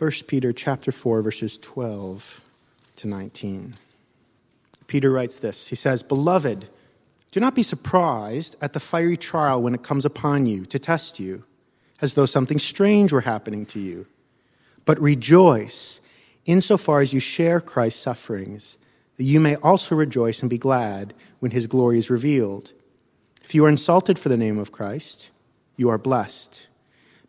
1 Peter chapter 4, verses 12 to 19. Peter writes this. He says, "Beloved, do not be surprised at the fiery trial when it comes upon you to test you, as though something strange were happening to you. But rejoice insofar as you share Christ's sufferings, that you may also rejoice and be glad when his glory is revealed. If you are insulted for the name of Christ, you are blessed,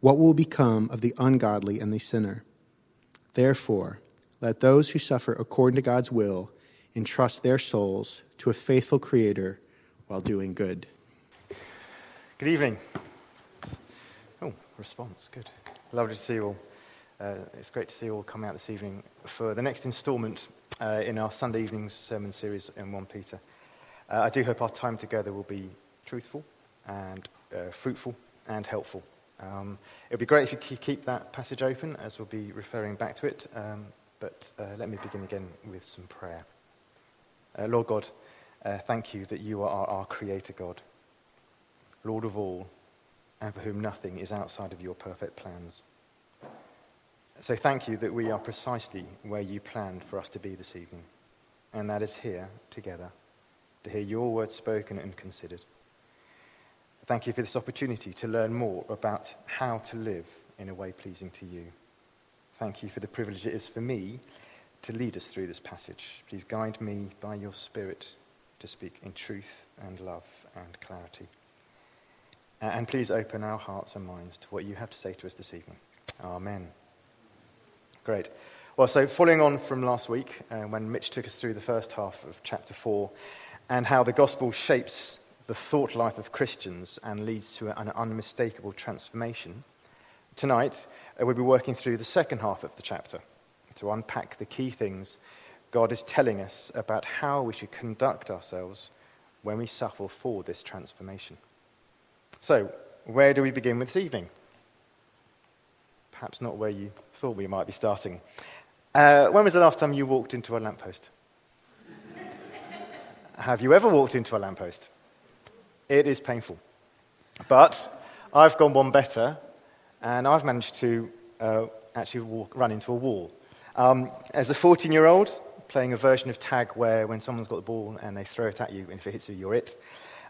what will become of the ungodly and the sinner? Therefore, let those who suffer according to God's will entrust their souls to a faithful Creator while doing good." Good evening. Oh, response, good. Lovely to see you all. It's great to see you all come out this evening for the next instalment in our Sunday evening sermon series in 1 Peter. I do hope our time together will be truthful and fruitful and helpful. It would be great if you keep that passage open, as we'll be referring back to it, but let me begin again with some prayer. Lord God, thank you that you are our Creator God, Lord of all, and for whom nothing is outside of your perfect plans. So thank you that we are precisely where you planned for us to be this evening, and that is here together, to hear your word spoken and considered. Thank you for this opportunity to learn more about how to live in a way pleasing to you. Thank you for the privilege it is for me to lead us through this passage. Please guide me by your Spirit to speak in truth and love and clarity. And please open our hearts and minds to what you have to say to us this evening. Amen. Great. Well, so following on from last week, when Mitch took us through the first half of chapter 4, and how the gospel shapes the thought life of Christians and leads to an unmistakable transformation, tonight we'll be working through the second half of the chapter to unpack the key things God is telling us about how we should conduct ourselves when we suffer for this transformation. So, where do we begin with this evening? Perhaps not where you thought we might be starting. When was the last time you walked into a lamppost? Have you ever walked into a lamppost? It is painful. But I've gone one better, and I've managed to actually run into a wall. As a 14-year-old, playing a version of tag where when someone's got the ball and they throw it at you, and if it hits you, you're it,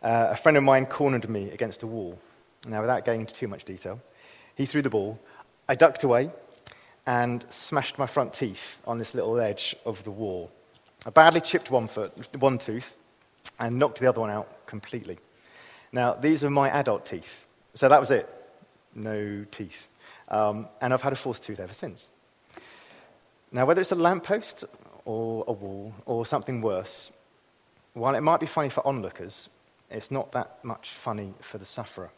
a friend of mine cornered me against a wall. Now, without going into too much detail, he threw the ball, I ducked away, and smashed my front teeth on this little edge of the wall. I badly chipped one tooth and knocked the other one out completely. Now, these are my adult teeth, so that was it. No teeth. And I've had a fourth tooth ever since. Now, whether it's a lamppost or a wall or something worse, while it might be funny for onlookers, it's not that much funny for the sufferer.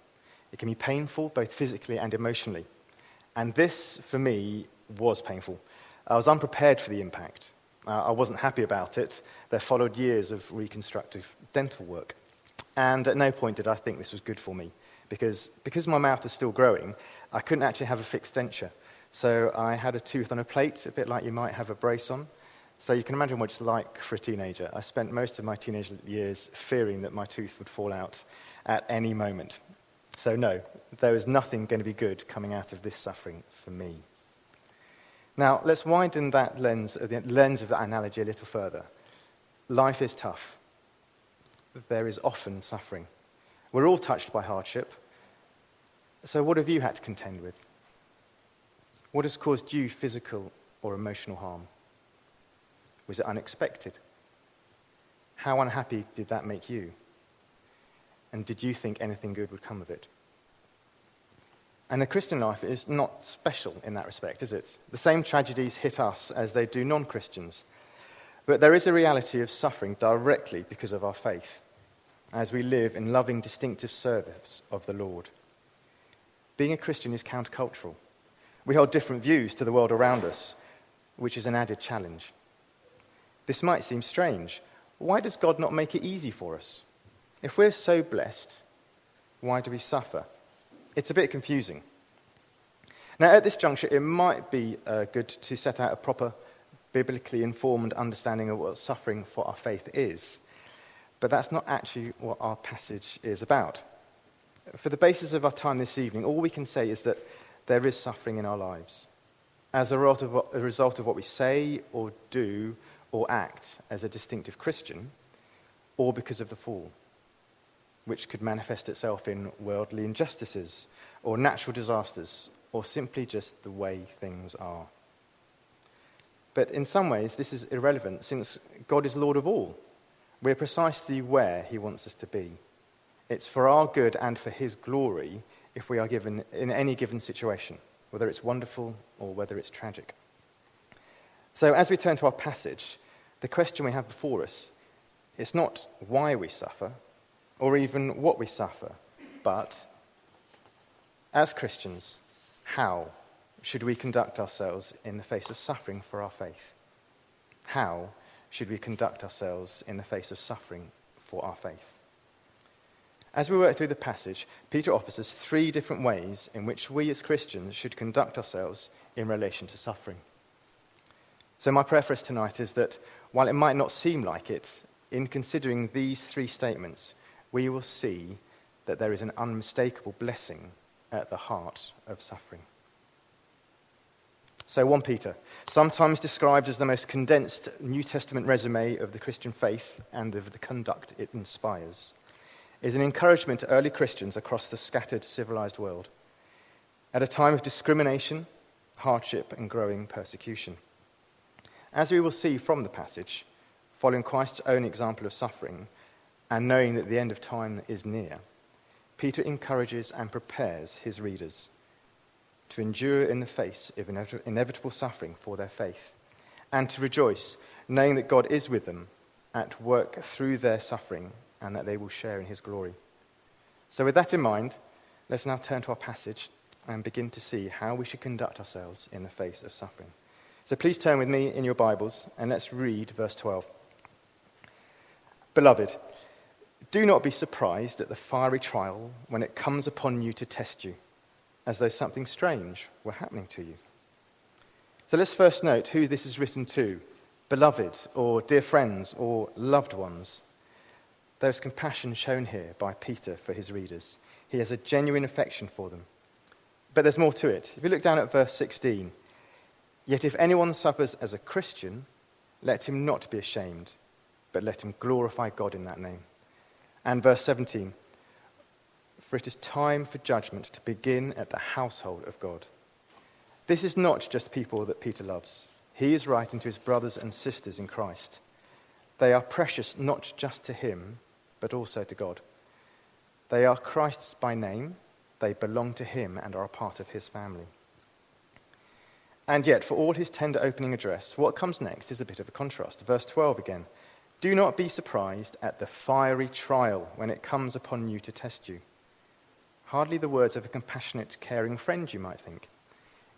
It can be painful both physically and emotionally. And this, for me, was painful. I was unprepared for the impact. I wasn't happy about it. There followed years of reconstructive dental work. And at no point did I think this was good for me, because my mouth was still growing, I couldn't actually have a fixed denture. So I had a tooth on a plate, a bit like you might have a brace on. So you can imagine what it's like for a teenager. I spent most of my teenage years fearing that my tooth would fall out at any moment. So no, there was nothing going to be good coming out of this suffering for me. Now, let's widen that lens of that analogy a little further. Life is tough. There is often suffering. We're all touched by hardship. So what have you had to contend with? What has caused you physical or emotional harm? Was it unexpected? How unhappy did that make you? And did you think anything good would come of it? And the Christian life is not special in that respect, is it? The same tragedies hit us as they do non-Christians. But there is a reality of suffering directly because of our faith, as we live in loving, distinctive service of the Lord. Being a Christian is countercultural. We hold different views to the world around us, which is an added challenge. This might seem strange. Why does God not make it easy for us? If we're so blessed, why do we suffer? It's a bit confusing. Now, at this juncture, it might be good to set out a proper, biblically informed understanding of what suffering for our faith is. But that's not actually what our passage is about. For the basis of our time this evening, all we can say is that there is suffering in our lives as a result of what we say or do or act as a distinctive Christian, or because of the fall, which could manifest itself in worldly injustices or natural disasters, or simply just the way things are. But in some ways, this is irrelevant, since God is Lord of all. We're precisely where he wants us to be. It's for our good and for his glory if we are given in any given situation, whether it's wonderful or whether it's tragic. So as we turn to our passage, the question we have before us is not why we suffer or even what we suffer, but as Christians, how should we conduct ourselves in the face of suffering for our faith? How should we conduct ourselves in the face of suffering for our faith? As we work through the passage, Peter offers us three different ways in which we as Christians should conduct ourselves in relation to suffering. So my prayer for us tonight is that, while it might not seem like it, in considering these three statements, we will see that there is an unmistakable blessing at the heart of suffering. So 1 Peter, sometimes described as the most condensed New Testament resume of the Christian faith and of the conduct it inspires, is an encouragement to early Christians across the scattered civilized world at a time of discrimination, hardship, and growing persecution. As we will see from the passage, following Christ's own example of suffering and knowing that the end of time is near, Peter encourages and prepares his readers to endure in the face of inevitable suffering for their faith, and to rejoice, knowing that God is with them at work through their suffering, and that they will share in his glory. So with that in mind, let's now turn to our passage and begin to see how we should conduct ourselves in the face of suffering. So please turn with me in your Bibles, and let's read verse 12. Beloved, do not be surprised at the fiery trial when it comes upon you to test you, as though something strange were happening to you. So let's first note who this is written to: beloved, or dear friends, or loved ones. There's compassion shown here by Peter for his readers. He has a genuine affection for them. But there's more to it. If you look down at verse 16, yet if anyone suffers as a Christian, let him not be ashamed, but let him glorify God in that name. And verse 17, for it is time for judgment to begin at the household of God. This is not just people that Peter loves. He is writing to his brothers and sisters in Christ. They are precious not just to him, but also to God. They are Christ's by name, they belong to him and are a part of his family. And yet, for all his tender opening address, what comes next is a bit of a contrast. Verse 12 again, do not be surprised at the fiery trial when it comes upon you to test you. Hardly the words of a compassionate, caring friend, you might think.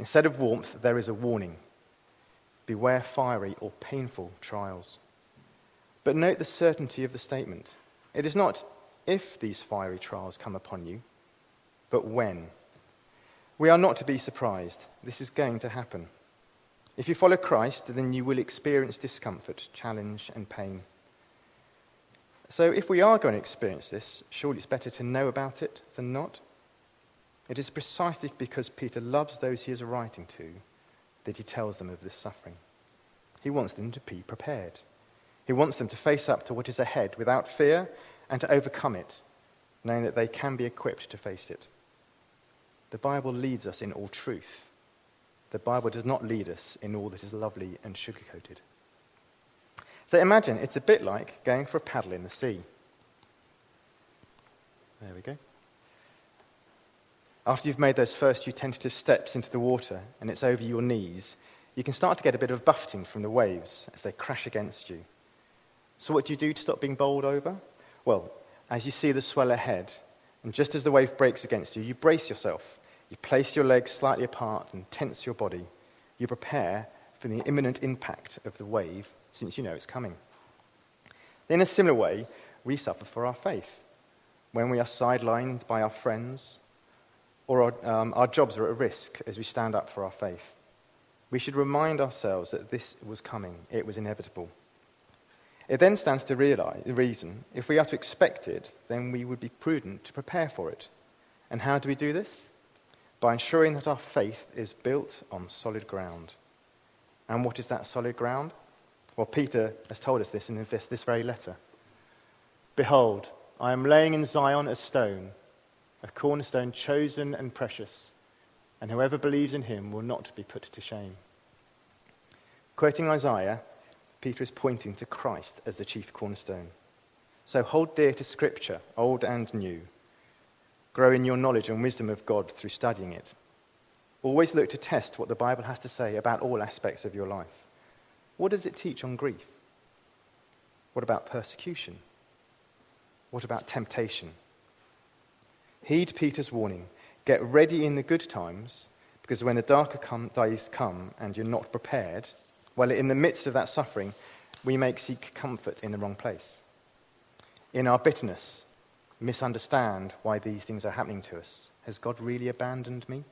Instead of warmth, there is a warning. Beware fiery or painful trials. But note the certainty of the statement. It is not if these fiery trials come upon you, but when. We are not to be surprised. This is going to happen. If you follow Christ, then you will experience discomfort, challenge, and pain. So if we are going to experience this, surely it's better to know about it than not. It is precisely because Peter loves those he is writing to that he tells them of this suffering. He wants them to be prepared. He wants them to face up to what is ahead without fear and to overcome it, knowing that they can be equipped to face it. The Bible leads us in all truth. The Bible does not lead us in all that is lovely and sugar-coated. So imagine it's a bit like going for a paddle in the sea. There we go. After you've made those first few tentative steps into the water and it's over your knees, you can start to get a bit of buffeting from the waves as they crash against you. So what do you do to stop being bowled over? Well, as you see the swell ahead, and just as the wave breaks against you, you brace yourself. You place your legs slightly apart and tense your body. You prepare for the imminent impact of the wave, since you know it's coming. In a similar way, we suffer for our faith. When we are sidelined by our friends, or our jobs are at risk as we stand up for our faith, we should remind ourselves that this was coming, it was inevitable. It then stands to reason, if we are to expect it, then we would be prudent to prepare for it. And how do we do this? By ensuring that our faith is built on solid ground. And what is that solid ground? Well, Peter has told us this in this very letter. Behold, I am laying in Zion a stone, a cornerstone chosen and precious, and whoever believes in him will not be put to shame. Quoting Isaiah, Peter is pointing to Christ as the chief cornerstone. So hold dear to Scripture, old and new. Grow in your knowledge and wisdom of God through studying it. Always look to test what the Bible has to say about all aspects of your life. What does it teach on grief? What about persecution? What about temptation? Heed Peter's warning. Get ready in the good times, because when the darker days come and you're not prepared, well, in the midst of that suffering, we may seek comfort in the wrong place. In our bitterness, misunderstand why these things are happening to us. Has God really abandoned me?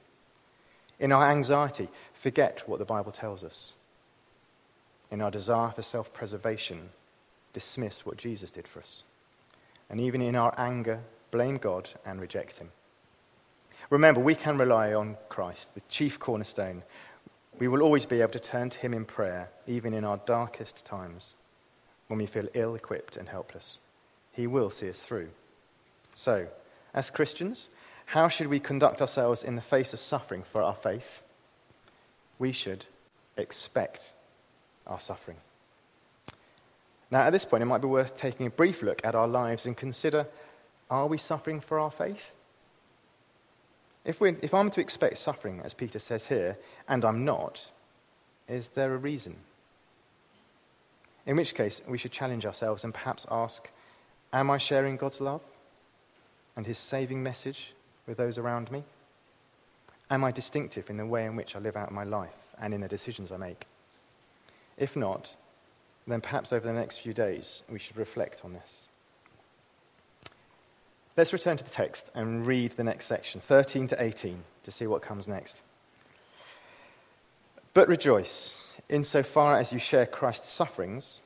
In our anxiety, forget what the Bible tells us. In our desire for self-preservation, dismiss what Jesus did for us. And even in our anger, blame God and reject him. Remember, we can rely on Christ, the chief cornerstone. We will always be able to turn to him in prayer, even in our darkest times, when we feel ill-equipped and helpless. He will see us through. So, as Christians, how should we conduct ourselves in the face of suffering for our faith? We should expect our suffering. Now, at this point, it might be worth taking a brief look at our lives and consider, are we suffering for our faith? If I'm to expect suffering, as Peter says here, and I'm not, is there a reason? In which case, we should challenge ourselves and perhaps ask, am I sharing God's love and his saving message with those around me? Am I distinctive in the way in which I live out my life and in the decisions I make? If not, then perhaps over the next few days we should reflect on this. Let's return to the text and read the next section, 13 to 18, to see what comes next. But rejoice, insofar as you share Christ's sufferings,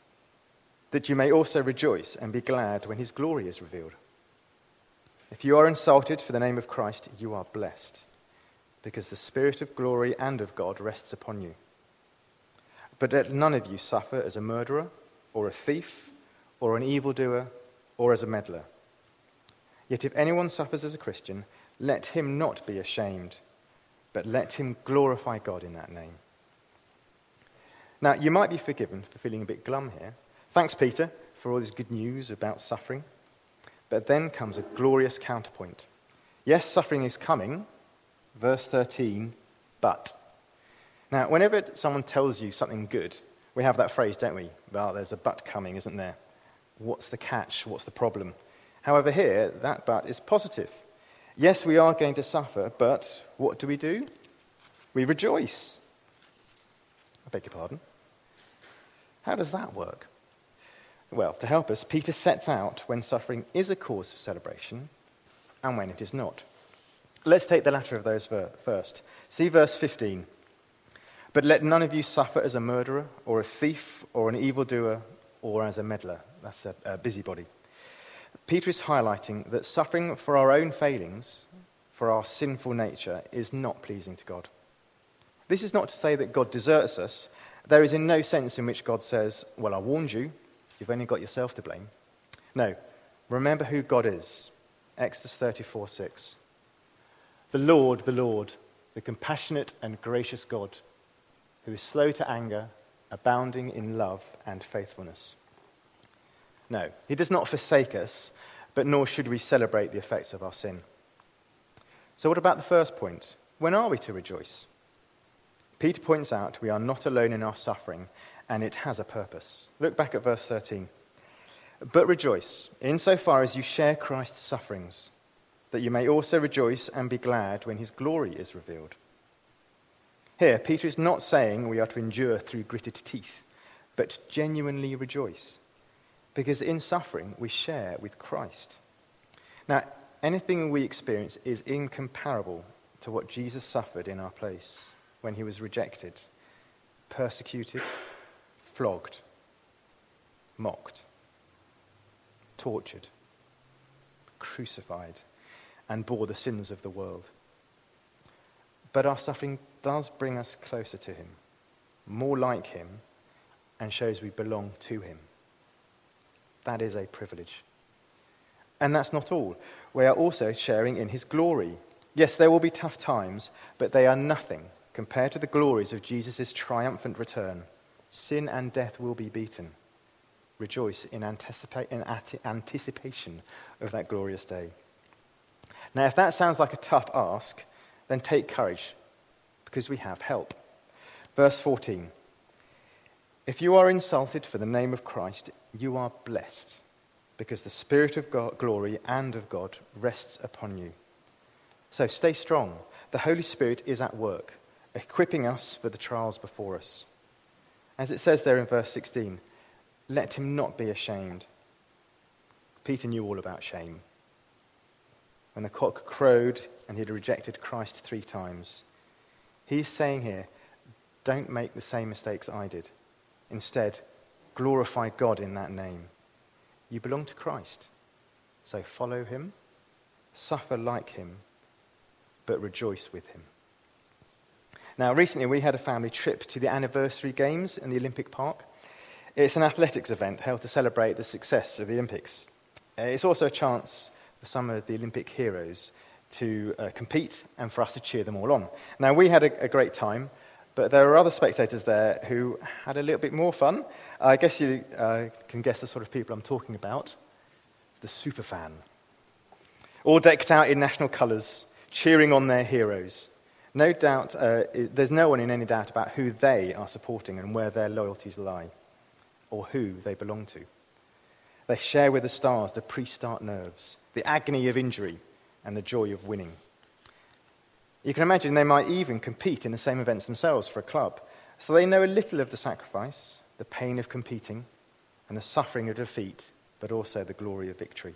that you may also rejoice and be glad when his glory is revealed. If you are insulted for the name of Christ, you are blessed, because the Spirit of glory and of God rests upon you. But let none of you suffer as a murderer, or a thief, or an evildoer, or as a meddler. Yet if anyone suffers as a Christian, let him not be ashamed, but let him glorify God in that name. Now, you might be forgiven for feeling a bit glum here. Thanks, Peter, for all this good news about suffering. But then comes a glorious counterpoint. Yes, suffering is coming, verse 13, but. Now, whenever someone tells you something good, we have that phrase, don't we? Well, there's a but coming, isn't there? What's the catch? What's the problem? However, here, that but is positive. Yes, we are going to suffer, but what do? We rejoice. I beg your pardon. How does that work? Well, to help us, Peter sets out when suffering is a cause for celebration and when it is not. Let's take the latter of those first. See verse 15. But let none of you suffer as a murderer or a thief or an evildoer or as a meddler. That's a busybody. Peter is highlighting that suffering for our own failings, for our sinful nature, is not pleasing to God. This is not to say that God deserts us. There is in no sense in which God says, well, I warned you, you've only got yourself to blame. No, remember who God is. Exodus 34:6. The Lord, the compassionate and gracious God, who is slow to anger, abounding in love and faithfulness. No, he does not forsake us, but nor should we celebrate the effects of our sin. So what about the first point? When are we to rejoice? Peter points out we are not alone in our suffering, and it has a purpose. Look back at verse 13. But rejoice, insofar as you share Christ's sufferings, that you may also rejoice and be glad when his glory is revealed. Here, Peter is not saying we are to endure through gritted teeth, but genuinely rejoice, because in suffering we share with Christ. Now, anything we experience is incomparable to what Jesus suffered in our place when he was rejected, persecuted, flogged, mocked, tortured, crucified, and bore the sins of the world. But our suffering does bring us closer to him, more like him, and shows we belong to him. That is a privilege. And that's not all. We are also sharing in his glory. Yes, there will be tough times, but they are nothing compared to the glories of Jesus' triumphant return. Sin and death will be beaten. Rejoice in anticipation of that glorious day. Now, if that sounds like a tough ask, then take courage, because we have help. Verse 14. If you are insulted for the name of Christ, you are blessed, because the Spirit of God, glory and of God rests upon you. So stay strong. The Holy Spirit is at work, equipping us for the trials before us. As it says there in verse 16, let him not be ashamed. Peter knew all about shame. When the cock crowed and he had rejected Christ 3 times, he's saying here, don't make the same mistakes I did. Instead, glorify God in that name. You belong to Christ, so follow him, suffer like him, but rejoice with him. Now, recently we had a family trip to the Anniversary Games in the Olympic Park. It's an athletics event held to celebrate the success of the Olympics. It's also a chance for some of the Olympic heroes to compete and for us to cheer them all on. Now, we had a great time, but there were other spectators there who had a little bit more fun. I guess you can guess the sort of people I'm talking about. The superfan. All decked out in national colours, cheering on their heroes. No doubt, there's no one in any doubt about who they are supporting and where their loyalties lie, or who they belong to. They share with the stars the pre-start nerves, the agony of injury, and the joy of winning. You can imagine they might even compete in the same events themselves for a club, so they know a little of the sacrifice, the pain of competing, and the suffering of defeat, but also the glory of victory.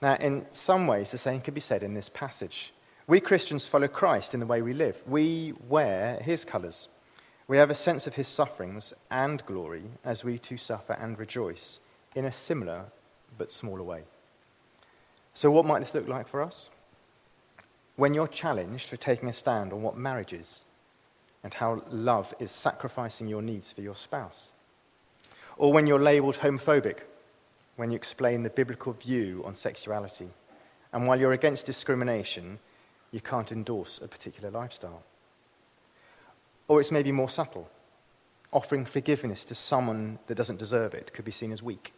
Now, in some ways, the same can be said in this passage. We Christians follow Christ in the way we live. We wear his colours. We have a sense of his sufferings and glory as we too suffer and rejoice in a similar but smaller way. So what might this look like for us? When you're challenged for taking a stand on what marriage is and how love is sacrificing your needs for your spouse. Or when you're labelled homophobic, when you explain the biblical view on sexuality, and while you're against discrimination, you can't endorse a particular lifestyle. Or it's maybe more subtle. Offering forgiveness to someone that doesn't deserve it could be seen as weak.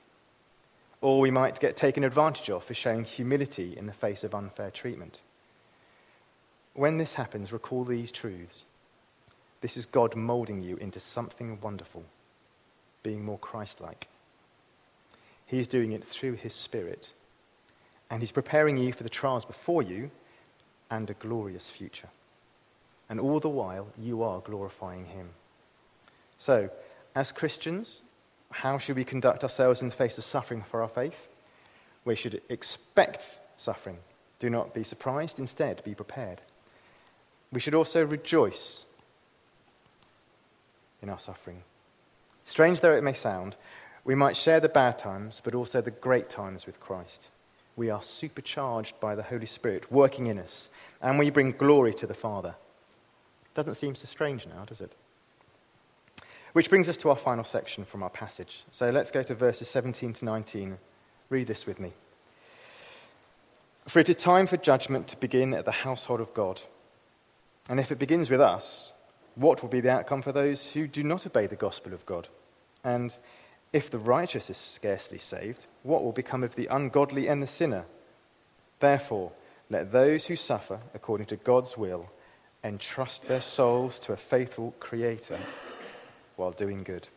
Or we might get taken advantage of for showing humility in the face of unfair treatment. When this happens, recall these truths. This is God moulding you into something wonderful, being more Christ-like. He's doing it through his Spirit, and he's preparing you for the trials before you and a glorious future. And all the while, you are glorifying him. So, as Christians, how should we conduct ourselves in the face of suffering for our faith? We should expect suffering. Do not be surprised. Instead, be prepared. We should also rejoice in our suffering. Strange though it may sound, we might share the bad times, but also the great times with Christ. We are supercharged by the Holy Spirit working in us, and we bring glory to the Father. Doesn't seem so strange now, does it? Which brings us to our final section from our passage. So let's go to verses 17 to 19. Read this with me. For it is time for judgment to begin at the household of God. And if it begins with us, what will be the outcome for those who do not obey the gospel of God? And if the righteous is scarcely saved, what will become of the ungodly and the sinner? Therefore, let those who suffer according to God's will entrust their souls to a faithful Creator while doing good.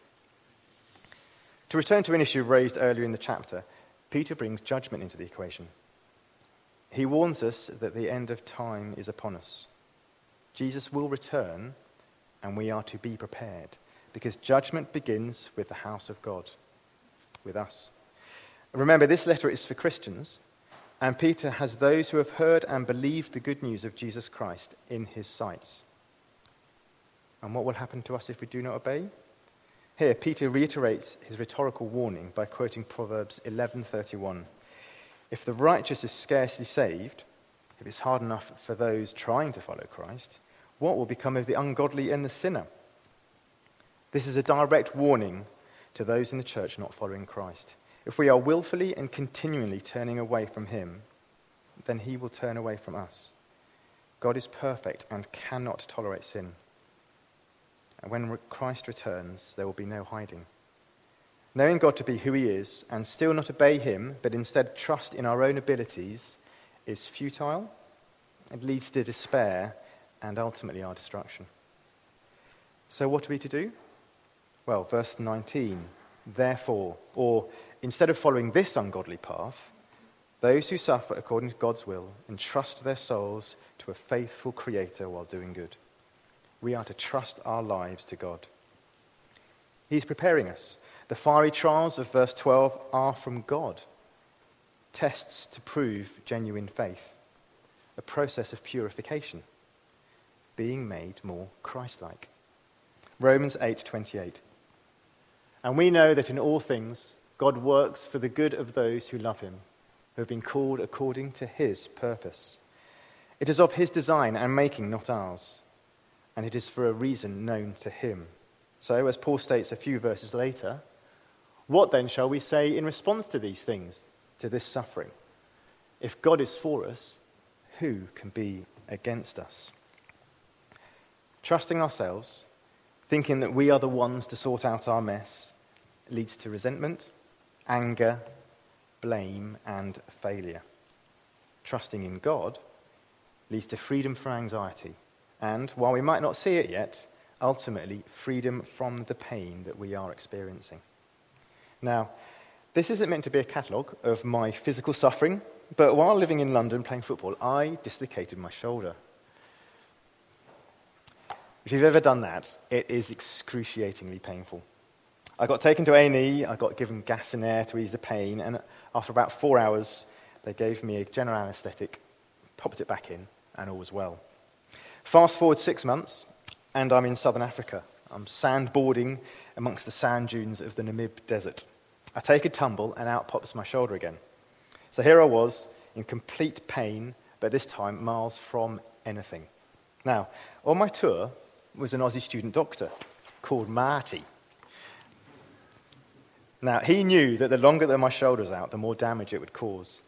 To return to an issue raised earlier in the chapter, Peter brings judgment into the equation. He warns us that the end of time is upon us. Jesus will return, and we are to be prepared, because judgment begins with the house of God, with us. Remember, this letter is for Christians, and Peter has those who have heard and believed the good news of Jesus Christ in his sights. And what will happen to us if we do not obey? Here, Peter reiterates his rhetorical warning by quoting Proverbs 11:31. If the righteous is scarcely saved, if it's hard enough for those trying to follow Christ, what will become of the ungodly and the sinner? This is a direct warning to those in the church not following Christ. If we are willfully and continually turning away from him, then he will turn away from us. God is perfect and cannot tolerate sin. And when Christ returns, there will be no hiding. Knowing God to be who he is and still not obey him, but instead trust in our own abilities, is futile. It leads to despair and ultimately our destruction. So what are we to do? Well, verse 19, therefore, or instead of following this ungodly path, those who suffer according to God's will entrust their souls to a faithful creator while doing good. We are to trust our lives to God. He's preparing us. The fiery trials of verse 12 are from God. Tests to prove genuine faith, a process of purification, being made more Christ-like. Romans 8:28. And we know that in all things God works for the good of those who love him, who have been called according to his purpose. It is of his design and making, not ours, and it is for a reason known to him. So, as Paul states a few verses later, what then shall we say in response to these things? To this suffering. If God is for us, who can be against us? Trusting ourselves, thinking that we are the ones to sort out our mess, leads to resentment, anger, blame, and failure. Trusting in God leads to freedom from anxiety, and, while we might not see it yet, ultimately freedom from the pain that we are experiencing. Now, this isn't meant to be a catalogue of my physical suffering, but while living in London playing football, I dislocated my shoulder. If you've ever done that, it is excruciatingly painful. I got taken to A&E, I got given gas and air to ease the pain, and after about 4 hours, they gave me a general anaesthetic, popped it back in, and all was well. Fast forward 6 months, and I'm in southern Africa. I'm sandboarding amongst the sand dunes of the Namib Desert. I take a tumble and out pops my shoulder again. So here I was in complete pain, but this time miles from anything. Now, on my tour was an Aussie student doctor called Marty. Now, he knew that the longer that my shoulder was out, the more damage it would cause.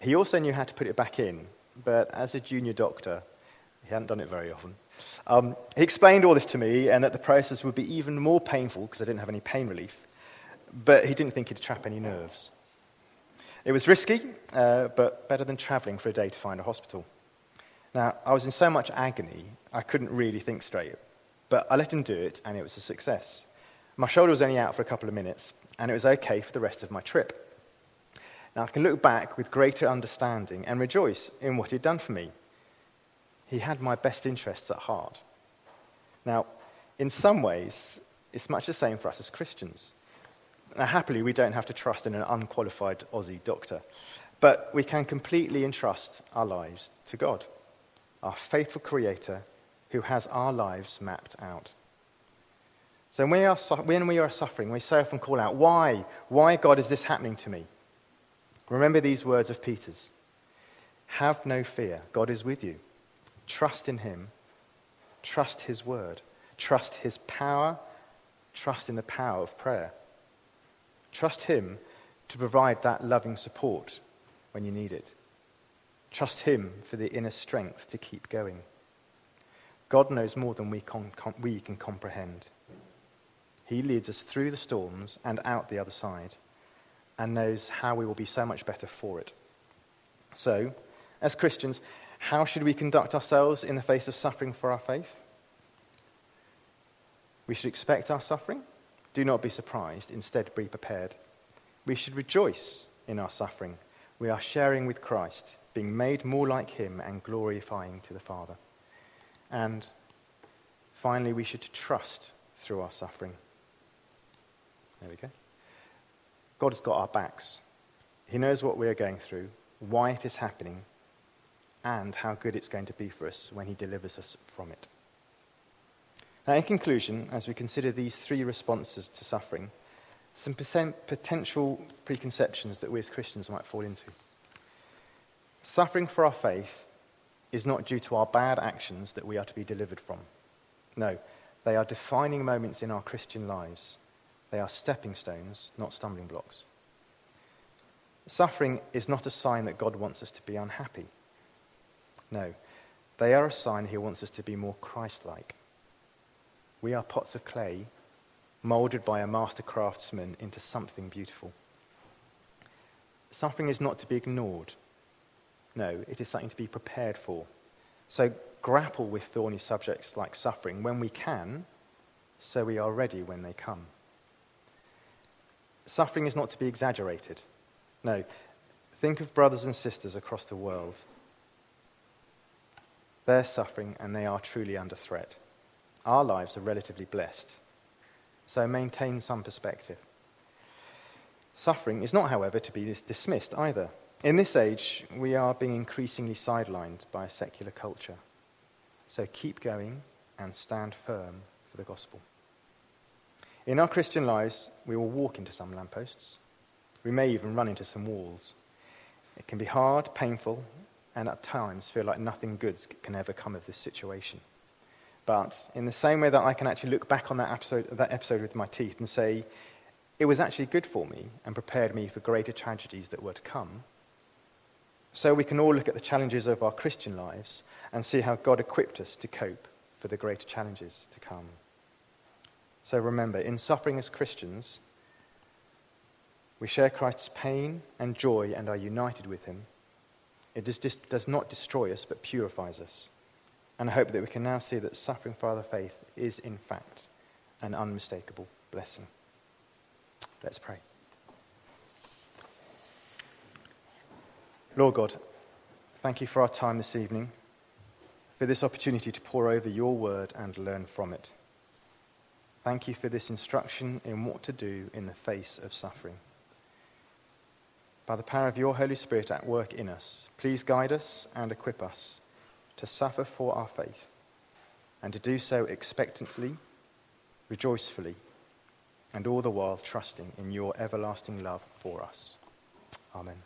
He also knew how to put it back in, but as a junior doctor, he hadn't done it very often. He explained all this to me and that the process would be even more painful because I didn't have any pain relief. But he didn't think he'd trap any nerves. It was risky, but better than travelling for a day to find a hospital. Now, I was in so much agony, I couldn't really think straight. But I let him do it, and it was a success. My shoulder was only out for a couple of minutes, and it was okay for the rest of my trip. Now, I can look back with greater understanding and rejoice in what he'd done for me. He had my best interests at heart. Now, in some ways, it's much the same for us as Christians. Now, happily, we don't have to trust in an unqualified Aussie doctor, but we can completely entrust our lives to God, our faithful creator who has our lives mapped out. So when we are suffering, we so often call out, why? Why, God, is this happening to me? Remember these words of Peter's. Have no fear, God is with you. Trust in him. Trust his word. Trust his power. Trust in the power of prayer. Trust him to provide that loving support when you need it. Trust him for the inner strength to keep going. God knows more than we can comprehend. He leads us through the storms and out the other side, and knows how we will be so much better for it. So, as Christians, how should we conduct ourselves in the face of suffering for our faith? We should expect our suffering. Do not be surprised, instead be prepared. We should rejoice in our suffering. We are sharing with Christ being made more like him and glorifying to the Father. And finally, we should trust through our suffering. There we go. God's got our backs. He knows what we're going through, why it is happening, and how good it's going to be for us when he delivers us from it. Now, in conclusion, as we consider these three responses to suffering, some potential preconceptions that we as Christians might fall into. Suffering for our faith is not due to our bad actions that we are to be delivered from. No, they are defining moments in our Christian lives. They are stepping stones, not stumbling blocks. Suffering is not a sign that God wants us to be unhappy. No, they are a sign he wants us to be more Christ-like. We are pots of clay, moulded by a master craftsman into something beautiful. Suffering is not to be ignored. No, it is something to be prepared for. So grapple with thorny subjects like suffering when we can, so we are ready when they come. Suffering is not to be exaggerated. No, think of brothers and sisters across the world. They're suffering and they are truly under threat. Our lives are relatively blessed. So maintain some perspective. Suffering is not, however, to be dismissed either. In this age, we are being increasingly sidelined by a secular culture. So keep going and stand firm for the gospel. In our Christian lives, we will walk into some lampposts. We may even run into some walls. It can be hard, painful, and at times feel like nothing good can ever come of this situation. But in the same way that I can actually look back on that episode with my teeth and say, it was actually good for me and prepared me for greater tragedies that were to come, so we can all look at the challenges of our Christian lives and see how God equipped us to cope for the greater challenges to come. So remember, in suffering as Christians, we share Christ's pain and joy and are united with him. It does not destroy us, but purifies us. And I hope that we can now see that suffering for our faith is, in fact, an unmistakable blessing. Let's pray. Lord God, thank you for our time this evening, for this opportunity to pore over your word and learn from it. Thank you for this instruction in what to do in the face of suffering. By the power of your Holy Spirit at work in us, please guide us and equip us to suffer for our faith, and to do so expectantly, rejoicefully, and all the while trusting in your everlasting love for us. Amen.